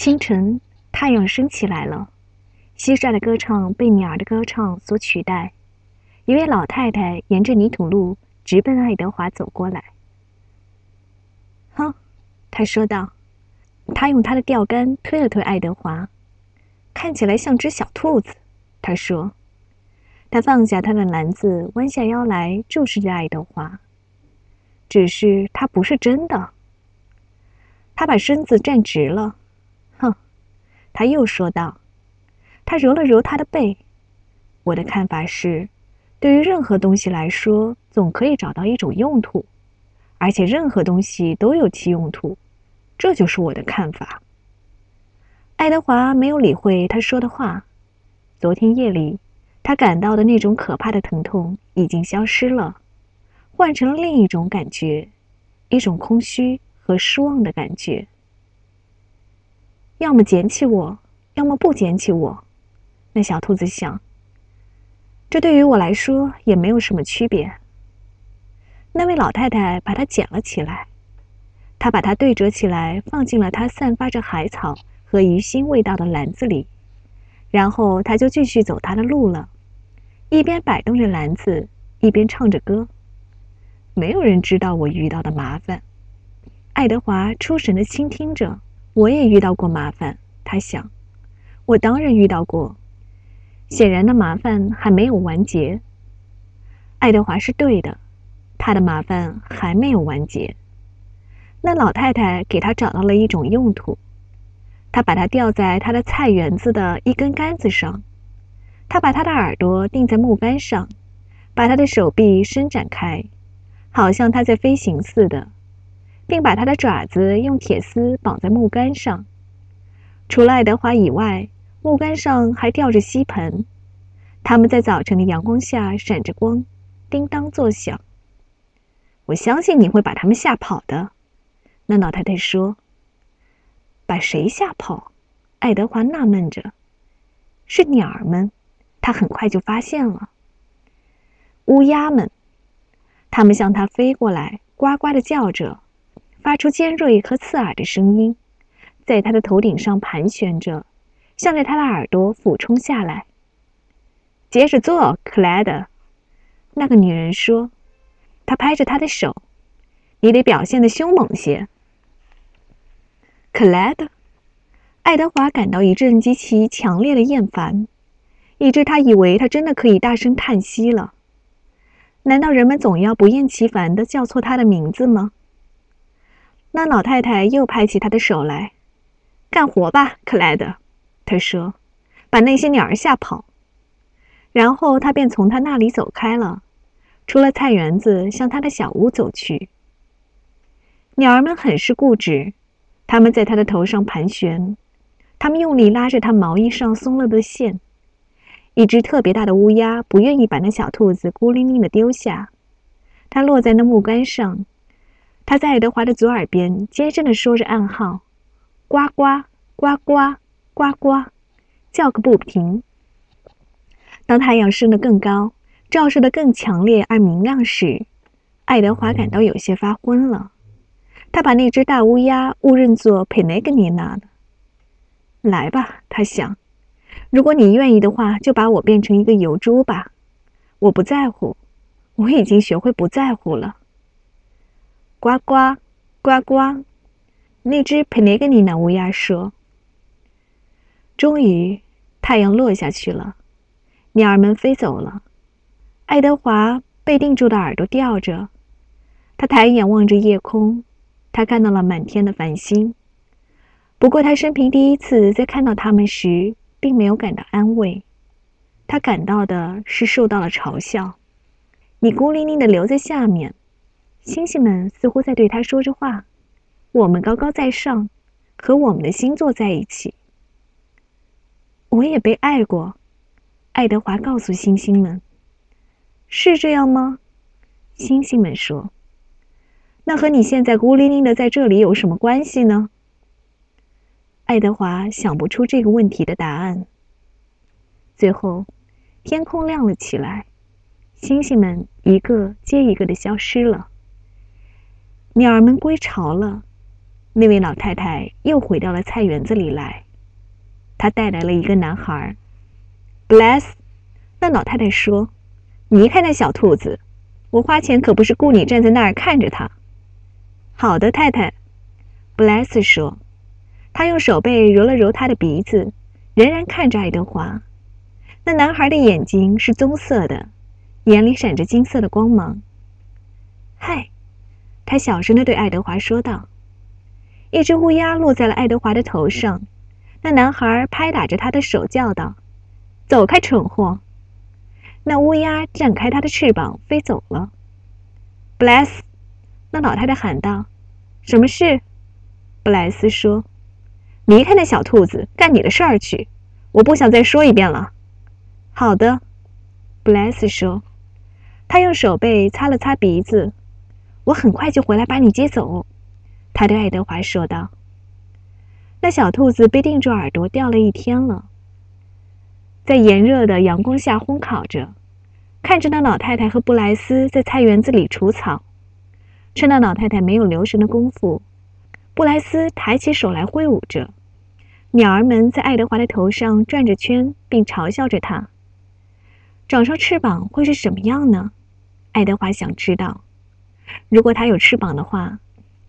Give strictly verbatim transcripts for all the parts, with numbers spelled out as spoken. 清晨，太阳升起来了，蟋蟀的歌唱被鸟儿的歌唱所取代。一位老太太沿着泥土路直奔爱德华走过来。哼，她说道，她用她的钓竿推了推爱德华，看起来像只小兔子。她说，她放下她的篮子，弯下腰来注视着爱德华。只是她不是真的。她把身子站直了。他又说道，他揉了揉他的背。我的看法是，对于任何东西来说，总可以找到一种用途，而且任何东西都有其用途，这就是我的看法。爱德华没有理会他说的话。昨天夜里，他感到的那种可怕的疼痛已经消失了，换成了另一种感觉，一种空虚和失望的感觉。要么捡起我，要么不捡起我，那小兔子想。这对于我来说也没有什么区别。那位老太太把它捡了起来，她把它对折起来，放进了它散发着海草和鱼腥味道的篮子里，然后她就继续走她的路了，一边摆动着篮子，一边唱着歌。没有人知道我遇到的麻烦。爱德华出神地倾听着。我也遇到过麻烦，他想，我当然遇到过。显然的麻烦还没有完结。爱德华是对的，他的麻烦还没有完结。那老太太给他找到了一种用途，她把它吊在她的菜园子的一根杆子上，她把她的耳朵钉在木杆上，把她的手臂伸展开，好像她在飞行似的。并把他的爪子用铁丝绑在木杆上。除了爱德华以外，木杆上还吊着吸盆，它们在早晨的阳光下闪着光，叮当作响。我相信你会把它们吓跑的，那老太太说。把谁吓跑？爱德华纳闷着。是鸟儿们，他很快就发现了。乌鸦们，它们向他飞过来，呱呱地叫着。发出尖锐和刺耳的声音，在他的头顶上盘旋着，向着他的耳朵俯冲下来。接着做，克莱德，那个女人说，她拍着他的手，你得表现得凶猛些。克莱德，爱德华感到一阵极其强烈的厌烦，以致他以为他真的可以大声叹息了。难道人们总要不厌其烦地叫错他的名字吗？那老太太又拍起她的手来，干活吧，克莱德，她说，把那些鸟儿吓跑。然后她便从她那里走开了，出了菜园子，向她的小屋走去。鸟儿们很是固执，它们在她的头上盘旋，它们用力拉着她毛衣上松了的线。一只特别大的乌鸦不愿意把那小兔子孤零零地丢下，它落在那木杆上。他在爱德华的左耳边尖声地说着暗号，呱呱呱呱呱呱，叫个不停。当太阳升得更高，照射得更强烈而明亮时，爱德华感到有些发昏了。他把那只大乌鸦误认作佩内格尼娜的。来吧，他想，如果你愿意的话，就把我变成一个油猪吧。我不在乎，我已经学会不在乎了。呱呱呱呱，那只佩内格尼娜乌鸦说。终于太阳落下去了，鸟儿们飞走了。爱德华被定住的耳朵吊着，他抬眼望着夜空，他看到了满天的繁星。不过他生平第一次在看到它们时并没有感到安慰，他感到的是受到了嘲笑。你孤零零地留在下面，星星们似乎在对他说着话，我们高高在上，和我们的星座在一起。我也被爱过，爱德华告诉星星们。是这样吗？星星们说。那和你现在孤零零的在这里有什么关系呢？爱德华想不出这个问题的答案。最后，天空亮了起来，星星们一个接一个地消失了。鸟儿们归巢了，那位老太太又回到了菜园子里来，她带来了一个男孩。Bless， 那老太太说：“离开那小兔子，我花钱可不是雇你站在那儿看着它。”好的，太太 ，Bless 说，她用手背揉了揉她的鼻子，仍然看着爱德华。那男孩的眼睛是棕色的，眼里闪着金色的光芒。嗨，他小声地对爱德华说道。一只乌鸦落在了爱德华的头上，那男孩拍打着他的手叫道：“走开，蠢货！”那乌鸦展开他的翅膀飞走了。Bless， 那老太太喊道：“什么事？”布莱斯说：“离开那小兔子，干你的事儿去！我不想再说一遍了。”好的，布莱斯说，他用手背擦了擦鼻子。“我很快就回来把你接走。”他对爱德华说道。那小兔子被定住耳朵掉了一天了，在炎热的阳光下烘烤着，看着那老太太和布莱斯在菜园子里除草。趁那老太太没有留神的功夫，布莱斯抬起手来挥舞着，鸟儿们在爱德华的头上转着圈，并嘲笑着他。长上翅膀会是什么样呢？爱德华想知道。如果他有翅膀的话，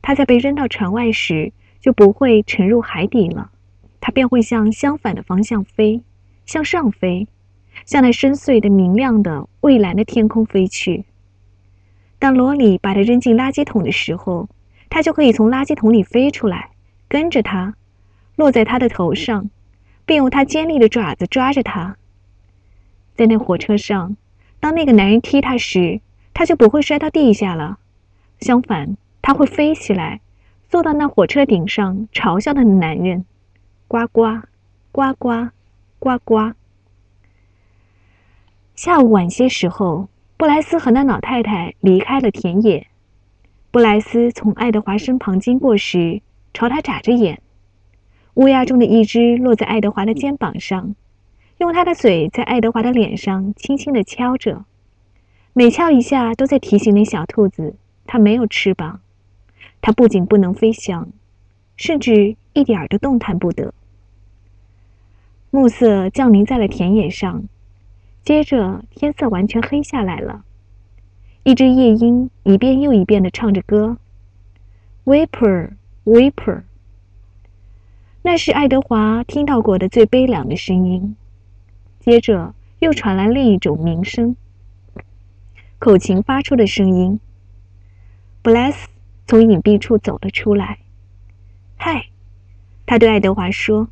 他在被扔到船外时就不会沉入海底了，他便会向相反的方向飞，向上飞，向那深邃的明亮的蔚蓝的天空飞去。当罗里把他扔进垃圾桶的时候，他就可以从垃圾桶里飞出来，跟着他，落在他的头上，并用他尖利的爪子抓着他。在那火车上，当那个男人踢他时，他就不会摔到地下了，相反，他会飞起来，坐到那火车顶上，嘲笑那男人，呱呱，呱呱，呱呱。下午晚些时候，布莱斯和那老太太离开了田野。布莱斯从爱德华身旁经过时，朝他眨着眼。乌鸦中的一只落在爱德华的肩膀上，用他的嘴在爱德华的脸上轻轻地敲着，每敲一下都在提醒那小兔子，它没有翅膀，它不仅不能飞翔，甚至一点儿都动弹不得。暮色降临在了田野上，接着天色完全黑下来了。一只夜莺一遍又一遍地唱着歌 ，Whipper Whipper。那是爱德华听到过的最悲凉的声音。接着又传来另一种鸣声，口琴发出的声音。布莱斯从隐蔽处走了出来。“嗨，”他对爱德华说，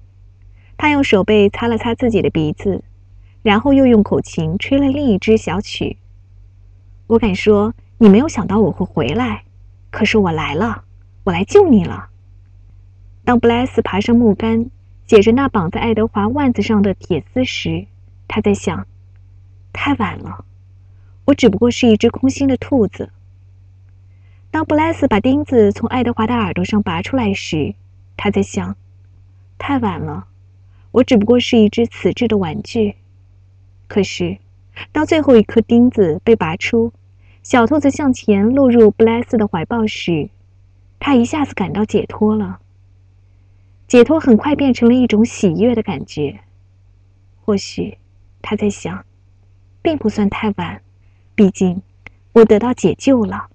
他用手背擦了擦自己的鼻子，然后又用口琴吹了另一支小曲。“我敢说你没有想到我会回来，可是我来了，我来救你了。”当布莱斯爬上木杆，解着那绑在爱德华腕子上的铁丝时，他在想，太晚了，我只不过是一只空心的兔子。当布莱斯把钉子从爱德华的耳朵上拔出来时，他在想，太晚了，我只不过是一只瓷质的玩具。可是，当最后一颗钉子被拔出，小兔子向前落入布莱斯的怀抱时，他一下子感到解脱了。解脱很快变成了一种喜悦的感觉。或许，他在想，并不算太晚，毕竟我得到解救了。